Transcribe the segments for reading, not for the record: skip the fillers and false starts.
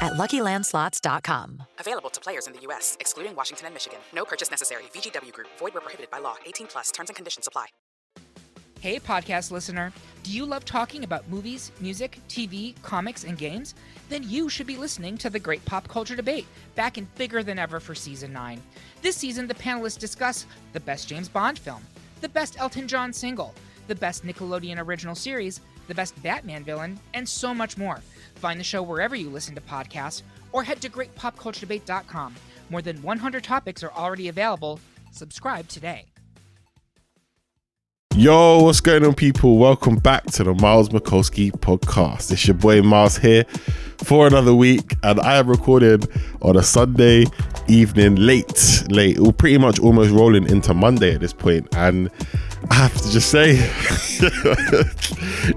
at LuckyLandSlots.com. Available to players in the U.S., excluding Washington and Michigan. No purchase necessary. VGW Group. Void where prohibited by law. 18+. Terms and conditions apply. Hey, podcast listener. Do you love talking about movies, music, TV, comics, and games? Then you should be listening to The Great Pop Culture Debate, back in bigger than ever for Season 9. This season, the panelists discuss the best James Bond film, the best Elton John single, the best Nickelodeon original series, the best Batman villain, and so much more. Find the show wherever you listen to podcasts, or head to greatpopculturedebate.com. More than 100 topics are already available. Subscribe today. Yo, what's going on, people? Welcome back to the Miles Mikulski podcast. It's your boy Miles here for another week, and I am recording on a Sunday evening late. We're pretty much almost rolling into Monday at this point, and I have to just say,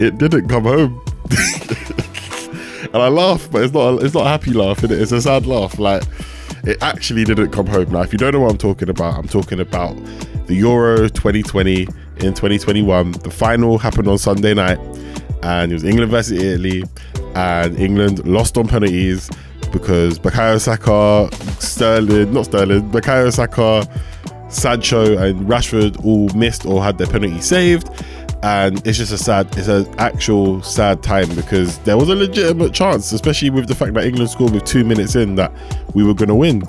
it didn't come home. And I laugh, but it's not a happy laugh, innit? It's a sad laugh. Like, it actually didn't come home. Now, if you don't know what I'm talking about the Euro 2020 in 2021. The final happened on Sunday night, and it was England versus Italy, and England lost on penalties because Bukayo Saka, Sancho and Rashford all missed or had their penalty saved. And it's just an actual sad time, because there was a legitimate chance, especially with the fact that England scored with 2 minutes in, that we were going to win,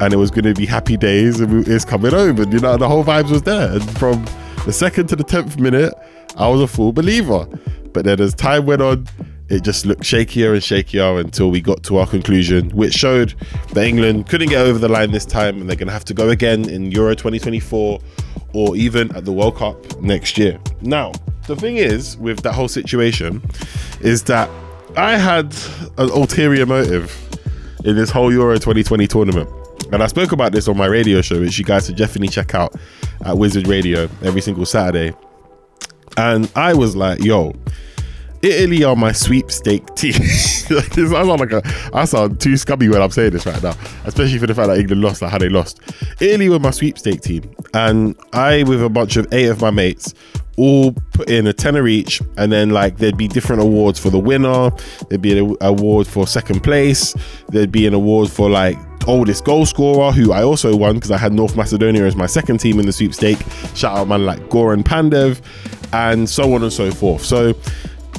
and it was going to be happy days and it's coming over, and, you know, the whole vibes was there. And from the second to the 10th minute, I was a full believer. But then as time went on, it just looked shakier and shakier until we got to our conclusion, which showed that England couldn't get over the line this time, and they're going to have to go again in Euro 2024 or even at the World Cup next year. Now, the thing is with that whole situation is that I had an ulterior motive in this whole Euro 2020 tournament. And I spoke about this on my radio show, which you guys should definitely check out at Wizard Radio every single Saturday. And I was like, yo, Italy are my sweepstake team. I sound too scummy when I'm saying this right now, especially for the fact that England lost, like how they lost. Italy were my sweepstake team, and I, with a bunch of 8 of my mates, all put in a tenner each, and then like there'd be different awards for the winner, there'd be an award for second place, there'd be an award for like oldest goal scorer, who I also won because I had North Macedonia as my second team in the sweepstake. Shout out man like Goran Pandev, and so on and so forth. So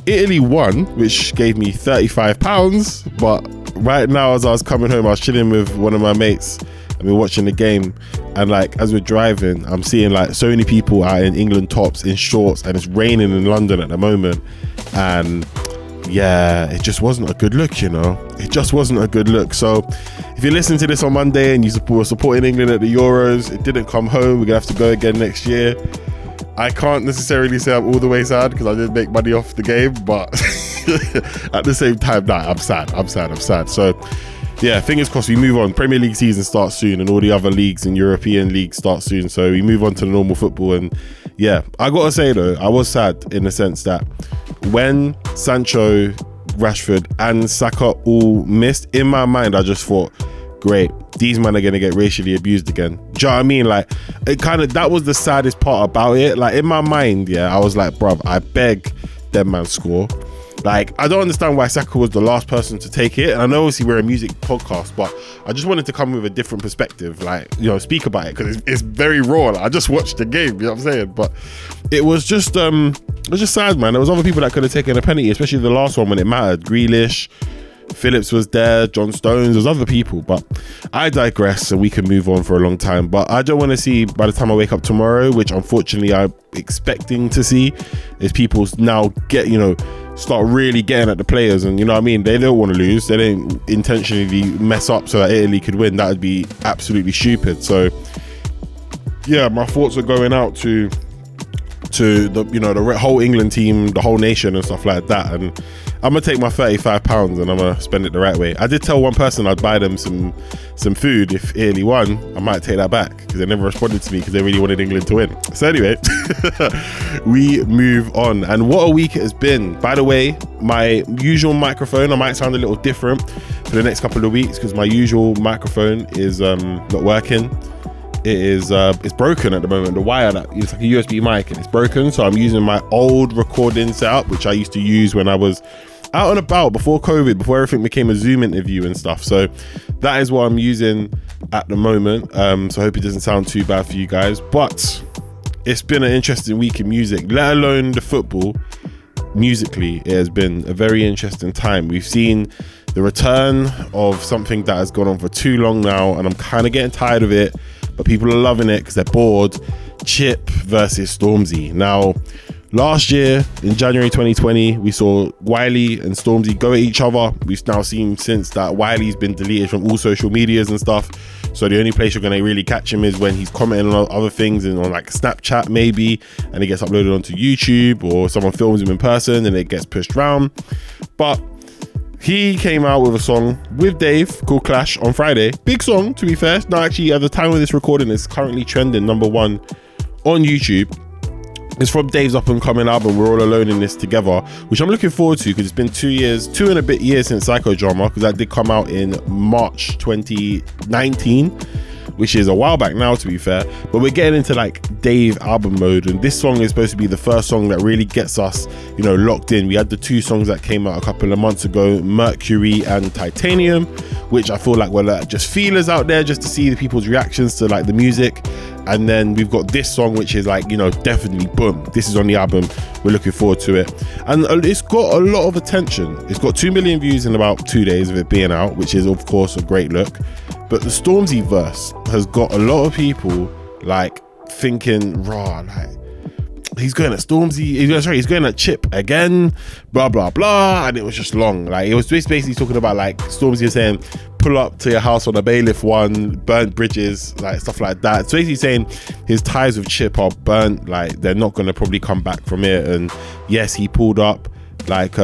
Italy won, which gave me £35, but right now as I was coming home, I was chilling with one of my mates and we were watching the game, and like as we're driving, I'm seeing like so many people are in England tops, in shorts, and it's raining in London at the moment, and yeah, it just wasn't a good look, you know. It just wasn't a good look. So if you listen to this on Monday and you were supporting England at the Euros, it didn't come home. We're gonna have to go again next year. I can't necessarily say I'm all the way sad because I didn't make money off the game, but at the same time, nah, I'm sad. So yeah, fingers crossed we move on. Premier League season starts soon, and all the other leagues and European leagues start soon, so we move on to the normal football. And yeah, I gotta say though, I was sad in the sense that when Sancho, Rashford and Saka all missed, in my mind I just thought, great, these men are gonna get racially abused again. Do you know what I mean? Like, it kind of, that was the saddest part about it. Like in my mind, yeah, I was like, bruv, I beg them man score. Like, I don't understand why Saka was the last person to take it. And I know obviously we're a music podcast, but I just wanted to come with a different perspective, like, you know, speak about it, because it's very raw. Like, I just watched the game, you know what I'm saying? But it was just sad, man. There was other people that could have taken a penalty, especially the last one when it mattered. Grealish, Phillips was there, John Stones, there's other people, but I digress, and we can move on for a long time. But I don't want to see, by the time I wake up tomorrow, which unfortunately I'm expecting to see, is people now get, you know, start really getting at the players, and you know what I mean, they don't want to lose, they don't intentionally mess up so that Italy could win. That would be absolutely stupid. So yeah, my thoughts are going out to to the, you know, the whole England team, the whole nation and stuff like that. And I'm gonna take my £35 and I'm gonna spend it the right way. I did tell one person I'd buy them some food if Italy won. I might take that back because they never responded to me because they really wanted England to win. So anyway, we move on. And what a week it has been. By the way, my usual microphone, I might sound a little different for the next couple of weeks because my usual microphone is not working. It is it's broken at the moment. The wire, that it's like a USB mic and it's broken, so I'm using my old recording setup, which I used to use when I was out and about before COVID, before everything became a Zoom interview and stuff. So that is what I'm using at the moment. So I hope it doesn't sound too bad for you guys. But it's been an interesting week in music, let alone the football. Musically, it has been a very interesting time. We've seen the return of something that has gone on for too long now, and I'm kind of getting tired of it. But people are loving it because they're bored. Chip versus Stormzy. Now, last year in January 2020, we saw Wiley and Stormzy go at each other. We've now seen since that Wiley's been deleted from all social medias and stuff. So the only place you're going to really catch him is when he's commenting on other things and on like Snapchat maybe, and it gets uploaded onto YouTube, or someone films him in person and it gets pushed around. But he came out with a song with Dave called Clash on Friday. Big song, to be fair. Now, actually, at the time of this recording, it's currently trending #1 on YouTube. It's from Dave's Up and Coming album, We're All Alone in This Together, which I'm looking forward to because it's been 2 and a bit years since Psychodrama, because that did come out in March 2019, which is a while back now, to be fair. But we're getting into like Dave album mode, and this song is supposed to be the first song that really gets us, you know, locked in. We had the two songs that came out a couple of months ago, Mercury and Titanium, which I feel like were like just feelers out there just to see the people's reactions to like the music. And then we've got this song, which is like, you know, definitely boom, this is on the album, we're looking forward to it. And it's got a lot of attention. It's got 2 million views in about 2 days of it being out, which is of course a great look. But the Stormzy verse has got a lot of people like thinking, raw, like he's going at Stormzy, sorry, he's going at Chip again, blah, blah, blah. And it was just long. Like it was basically talking about like Stormzy was saying, pull up to your house on a bailiff one, burnt bridges, like stuff like that. It's basically saying his ties with Chip are burnt. Like they're not going to probably come back from it. And yes, he pulled up like,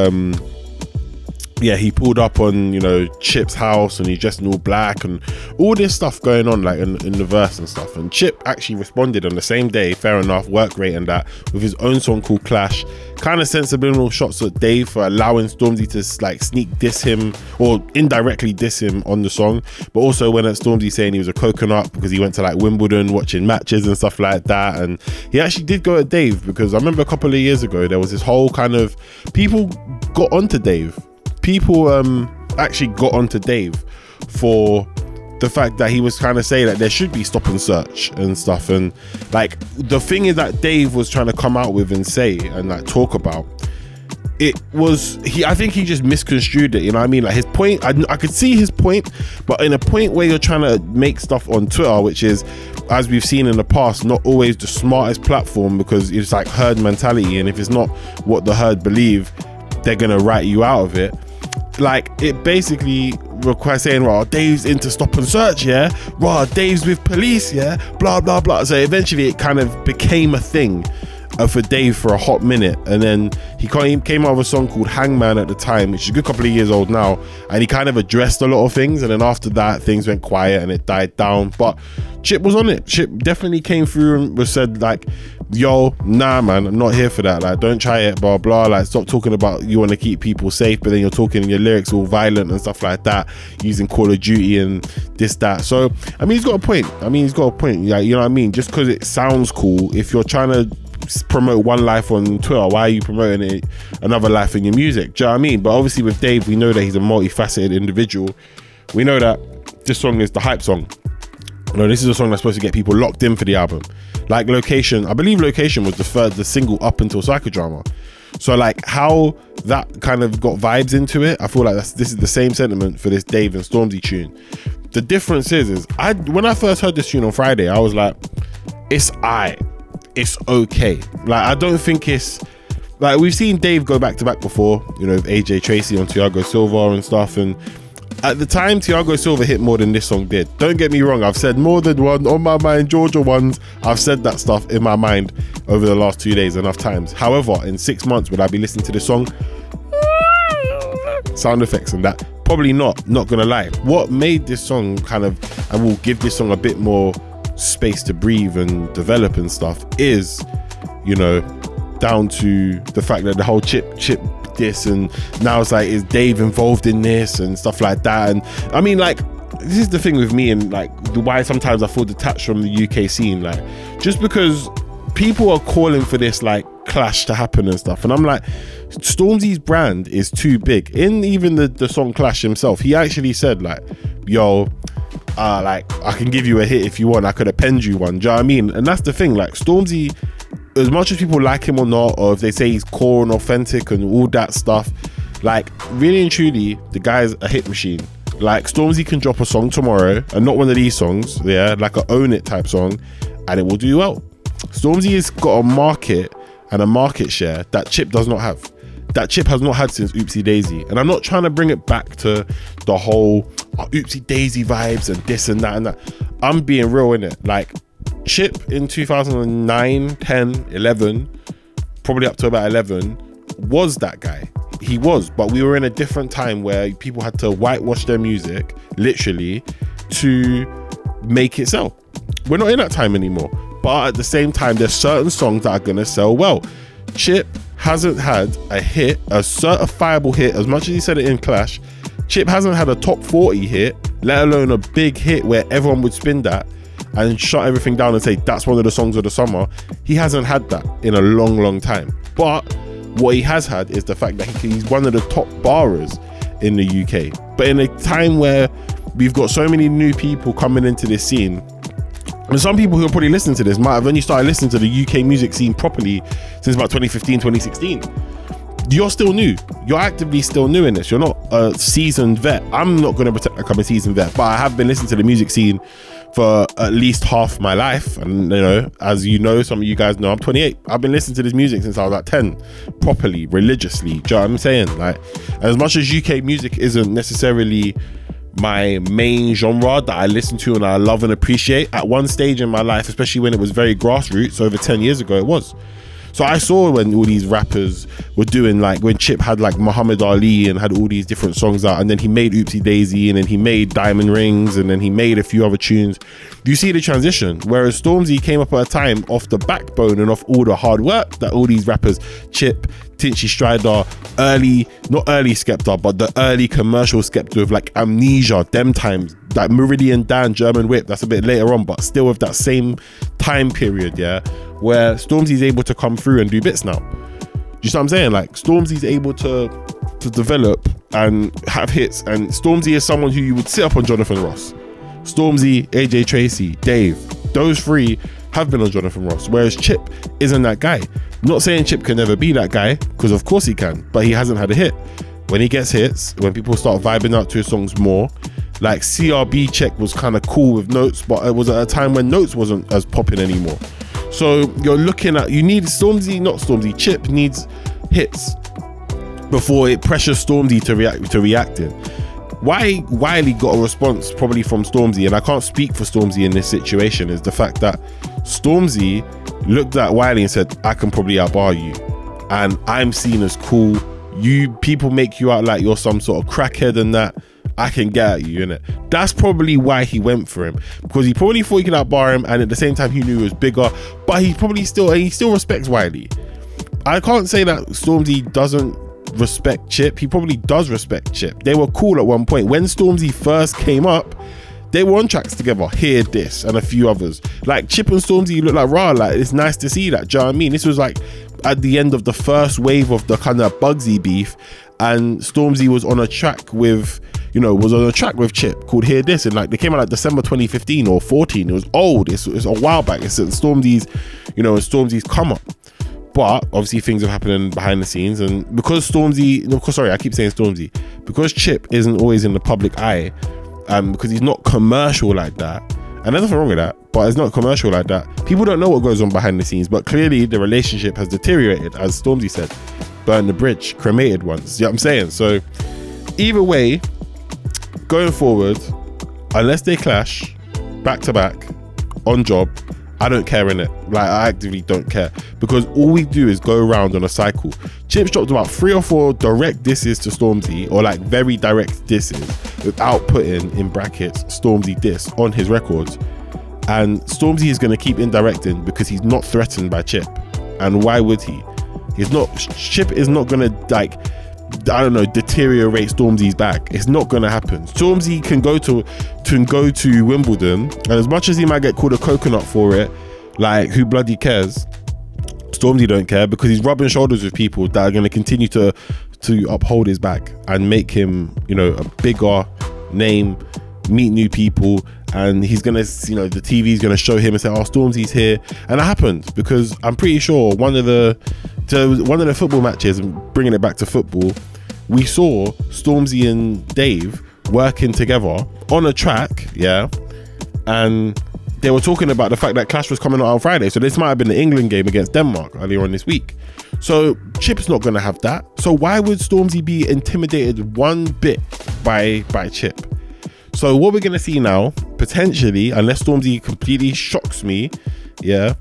yeah, he pulled up on, you know, Chip's house and he's dressed in all black and all this stuff going on like in the verse and stuff. And Chip actually responded on the same day, fair enough, work rate and that, with his own song called Clash. Kind of sent subliminal shots at Dave for allowing Stormzy to like sneak diss him or indirectly diss him on the song, but also went at Stormzy saying he was a coconut because he went to like Wimbledon watching matches and stuff like that. And he actually did go at Dave because I remember a couple of years ago there was this whole kind of people got onto Dave. People actually got onto Dave for the fact that he was kind of saying that there should be stop and search and stuff. And like the thing is that Dave was trying to come out with and say and like talk about, it was I think he just misconstrued it, you know what I mean? Like his point, I could see his point, but in a point where you're trying to make stuff on Twitter, which is, as we've seen in the past, not always the smartest platform, because it's like herd mentality, and if it's not what the herd believe, they're gonna write you out of it. Like it basically requires saying, well, Dave's into stop and search, yeah, well, Dave's with police, yeah, blah blah blah. So eventually it kind of became a thing for Dave for a hot minute, and then he came out with a song called Hangman at the time, which is a good couple of years old now, and he kind of addressed a lot of things, and then after that things went quiet and it died down. But Chip was on it. Chip definitely came through and was said like, yo, nah man, I'm not here for that, like don't try it, blah blah, like stop talking about you want to keep people safe, but then you're talking in your lyrics all violent and stuff like that, using Call of Duty and this that. So I mean, he's got a point. Like, you know what I mean? Just because it sounds cool, if you're trying to promote one life on Twitter, why are you promoting it, another life in your music? Do you know what I mean? But obviously with Dave, we know that he's a multifaceted individual. We know that this song is the hype song. No, this is a song that's supposed to get people locked in for the album. Like Location, I believe Location was the single up until Psychodrama. So like how that kind of got vibes into it, I feel like this is the same sentiment for this Dave and Stormzy tune. The difference is when I first heard this tune on Friday, I was like, it's okay. Like I don't think it's like, we've seen Dave go back to back before, you know, with AJ Tracy on Tiago Silva and stuff, and At the time, Tiago Silva hit more than this song did. Don't get me wrong, I've said more than one on my mind, Georgia ones. I've said that stuff in my mind over the last 2 days enough times. However, in 6 months, would I be listening to this song? Sound effects and that. Probably not, not gonna lie. What made this song kind of, and will give this song a bit more space to breathe and develop and stuff is, you know, down to the fact that the whole chip this, and now it's like, is Dave involved in this and stuff like that? And I mean, like, this is the thing with me and like why sometimes I feel detached from the UK scene, like just because people are calling for this like clash to happen and stuff, and I'm like, Stormzy's brand is too big. In even the song Clash himself, he actually said like, yo, like I can give you a hit if you want, I could append you one. Do you know what I mean? And that's the thing, like Stormzy, as much as people like him or not, or if they say he's core and authentic and all that stuff, like really and truly, the guy's a hit machine. Like Stormzy can drop a song tomorrow, and not one of these songs, yeah, like a Own It type song, and it will do well. Stormzy has got a market and a market share that Chip does not have, that Chip has not had since Oopsie Daisy. And I'm not trying to bring it back to the whole Oopsie Daisy vibes and this and that and that. I'm being real, innit? Like Chip in 2009, 10, 11, probably up to about 11, was that guy. He was, but we were in a different time where people had to whitewash their music, literally, to make it sell. We're not in that time anymore. But at the same time, there's certain songs that are gonna sell well. Chip hasn't had a hit, a certifiable hit, as much as he said it in Clash. Chip hasn't had a top 40 hit, let alone a big hit where everyone would spin that and shut everything down and say, that's one of the songs of the summer. He hasn't had that in a long, long time. But what he has had is the fact that he's one of the top barrers in the UK. But in a time where we've got so many new people coming into this scene, and some people who are probably listening to this might have only started listening to the UK music scene properly since about 2015, 2016. You're still new. You're actively still new in this. You're not a seasoned vet. I'm not going to pretend like I'm a seasoned vet, but I have been listening to the music scene for at least half my life. And, you know, as you know, some of you guys know, I'm 28. I've been listening to this music since I was like 10, properly, religiously. Do you know what I'm saying? Like, as much as UK music isn't necessarily my main genre that I listen to and I love and appreciate, at one stage in my life, especially when it was very grassroots, over 10 years ago it was. So I saw when all these rappers were doing, like when Chip had like Muhammad Ali and had all these different songs out, and then he made Oopsie Daisy, and then he made Diamond Rings, and then he made a few other tunes. You see the transition, whereas Stormzy came up at a time off the backbone and off all the hard work that all these rappers, Chip, Tinchy Strider, not early Skepta, but the early commercial Skepta with like Amnesia, them times, like Meridian Dan, German Whip, that's a bit later on, but still with that same time period, yeah, where Stormzy's able to come through and do bits now. You see what I'm saying? Like Stormzy's able to develop and have hits, and Stormzy is someone who you would sit up on Jonathan Ross. Stormzy, AJ Tracy, Dave, those three have been on Jonathan Ross, whereas Chip isn't that guy. Not saying Chip can never be that guy, because of course he can, but he hasn't had a hit. When he gets hits, when people start vibing out to his songs more, like CRB Check was kind of cool with Notes, but it was at a time when Notes wasn't as popping anymore. So you're looking at, you need Stormzy, not Stormzy, Chip needs hits before it pressures Stormzy to react in. Why Wiley got a response probably from Stormzy, and I can't speak for Stormzy in this situation, is the fact that Stormzy looked at Wiley and said, I can probably outbar you, and I'm seen as cool. You people make you out like you're some sort of crackhead and that, I can get at you, innit? That's probably why he went for him, because he probably thought he could outbar him, and at the same time he knew he was bigger, but he still respects Wiley. I can't say that Stormzy doesn't respect Chip. He probably does respect Chip. They were cool at one point. When Stormzy first came up, they were on tracks together, Hear This and a few others. Like Chip and Stormzy look like raw, like it's nice to see that. Do you know what I mean? This was like at the end of the first wave of the kind of Bugsy beef, and Stormzy was on a track with, you know, was on a track with Chip called Hear This, and like they came out like December 2015 or 14. It was old. It's a while back. It's Stormzy's, you know, and Stormzy's come up. But obviously things are happening behind the scenes, and because Chip isn't always in the public eye, because he's not commercial like that, and there's nothing wrong with that, but it's not commercial like that, people don't know what goes on behind the scenes. But clearly the relationship has deteriorated, as Stormzy said, burned the bridge, cremated once. You know what I'm saying? So either way, going forward, unless they clash back to back on job, I don't care in it. Like, I actively don't care, because all we do is go around on a cycle. Chip's dropped about 3 or 4 direct disses to Stormzy, or like very direct disses, without putting in brackets Stormzy diss on his records. And Stormzy is going to keep indirecting because he's not threatened by Chip. And why would he? He's not. Chip is not going to, like, I don't know, deteriorate Stormzy's back. It's not going to happen. Stormzy can go to Wimbledon, and as much as he might get called a coconut for it, like, who bloody cares? Stormzy don't care, because he's rubbing shoulders with people that are going to continue to uphold his back and make him, you know, a bigger name, meet new people, and he's gonna, you know, the TV's gonna show him and say, oh, Stormzy's here. And it happened, because I'm pretty sure one of the football matches, and bringing it back to football, we saw Stormzy and Dave working together on a track, yeah, and they were talking about the fact that Clash was coming out on Friday, so this might have been the England game against Denmark earlier on this week. So Chip's not gonna have that. So why would Stormzy be intimidated one bit by Chip? So what we're going to see now, potentially, unless Stormzy completely shocks me, yeah,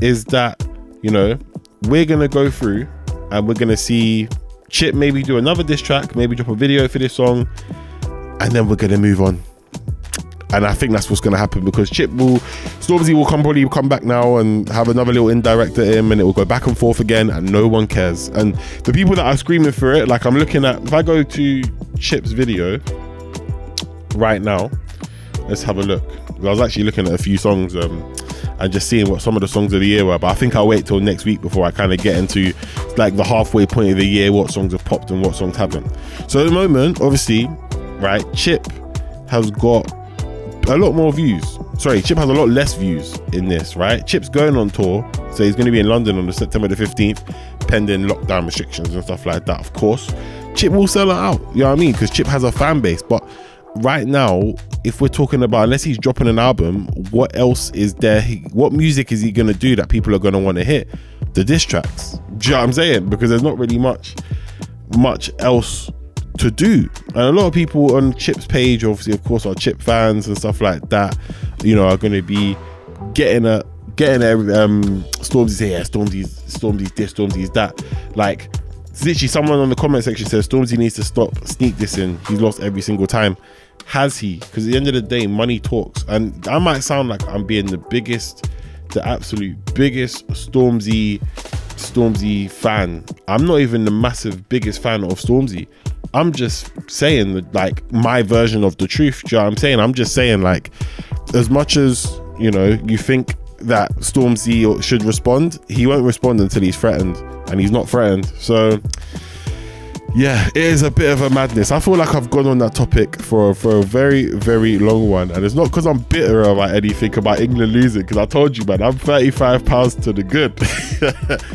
is that, you know, we're going to go through and we're going to see Chip maybe do another diss track, maybe drop a video for this song, and then we're going to move on. And I think that's what's going to happen, because Stormzy will probably come back now and have another little indirect at him, and it will go back and forth again, and no one cares. And the people that are screaming for it, like, I'm looking at, if I go to Chip's video right now, let's have a look. I was actually looking at a few songs and just seeing what some of the songs of the year were, but I think I'll wait till next week before I kind of get into, like, the halfway point of the year, what songs have popped and what songs haven't. So at the moment, obviously, right, Chip has got a lot more views. Sorry, Chip has a lot less views in this, right? Chip's going on tour, so he's going to be in London on the September the 15th, pending lockdown restrictions and stuff like that, of course. Chip will sell it out, you know what I mean? Because Chip has a fan base, but right now, if we're talking about, unless he's dropping an album, what else is there? What music is he going to do that people are going to want to hear? The diss tracks. Do you know what I'm saying? Because there's not really much else to do. And a lot of people on Chip's page, obviously, of course, are Chip fans and stuff like that, you know, are going to be getting Stormzy's here, Stormzy's this, Stormzy's that. Like, literally, someone on the comment section says Stormzy needs to stop sneak dissing. He's lost every single time. Has he? Because at the end of the day, money talks. And I might sound like I'm being the absolute biggest Stormzy fan. I'm not even the massive biggest fan of Stormzy. I'm just saying that, like, my version of the truth. Do you know what I'm saying? I'm just saying, like, as much as, you know, you think that Stormzy should respond, he won't respond until he's threatened, and he's not threatened. So yeah, it is a bit of a madness. I feel like I've gone on that topic for a very, very long one, and it's not because I'm bitter about anything about England losing, because I told you, man, I'm 35 pounds to the good.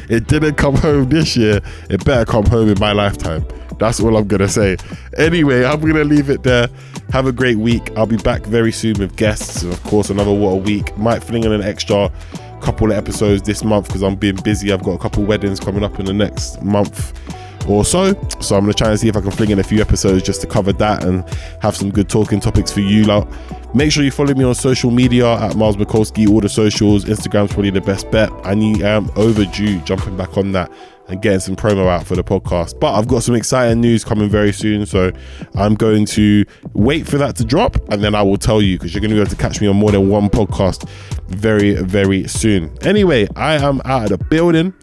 It didn't come home this year. It better come home in my lifetime. That's all I'm gonna say. Anyway, I'm gonna leave it there. Have a great week. I'll be back very soon with guests, and of course, another What a Week. Might fling in an extra couple of episodes this month because I'm being busy. I've got a couple weddings coming up in the next month or so I'm gonna try and see if I can fling in a few episodes just to cover that and have some good talking topics for you lot. Make sure you follow me on social media at Miles Mikulski, all the socials. Instagram's probably the best bet. I am overdue jumping back on that and getting some promo out for the podcast, but I've got some exciting news coming very soon, so I'm going to wait for that to drop, and then I will tell you, because you're going to be able to catch me on more than one podcast very, very soon. Anyway, I am out of the building.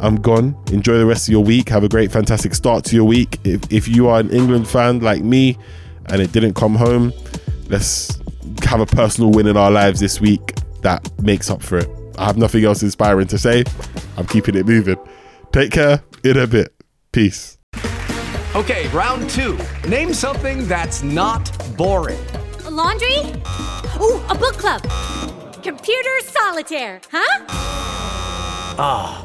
I'm gone. Enjoy the rest of your week. Have a great, fantastic start to your week. If you are an England fan like me and it didn't come home, let's have a personal win in our lives this week that makes up for it. I have nothing else inspiring to say. I'm keeping it moving. Take care. In a bit. Peace. Okay, round 2. Name something that's not boring. A laundry? Ooh, a book club. Computer solitaire, huh? Ah.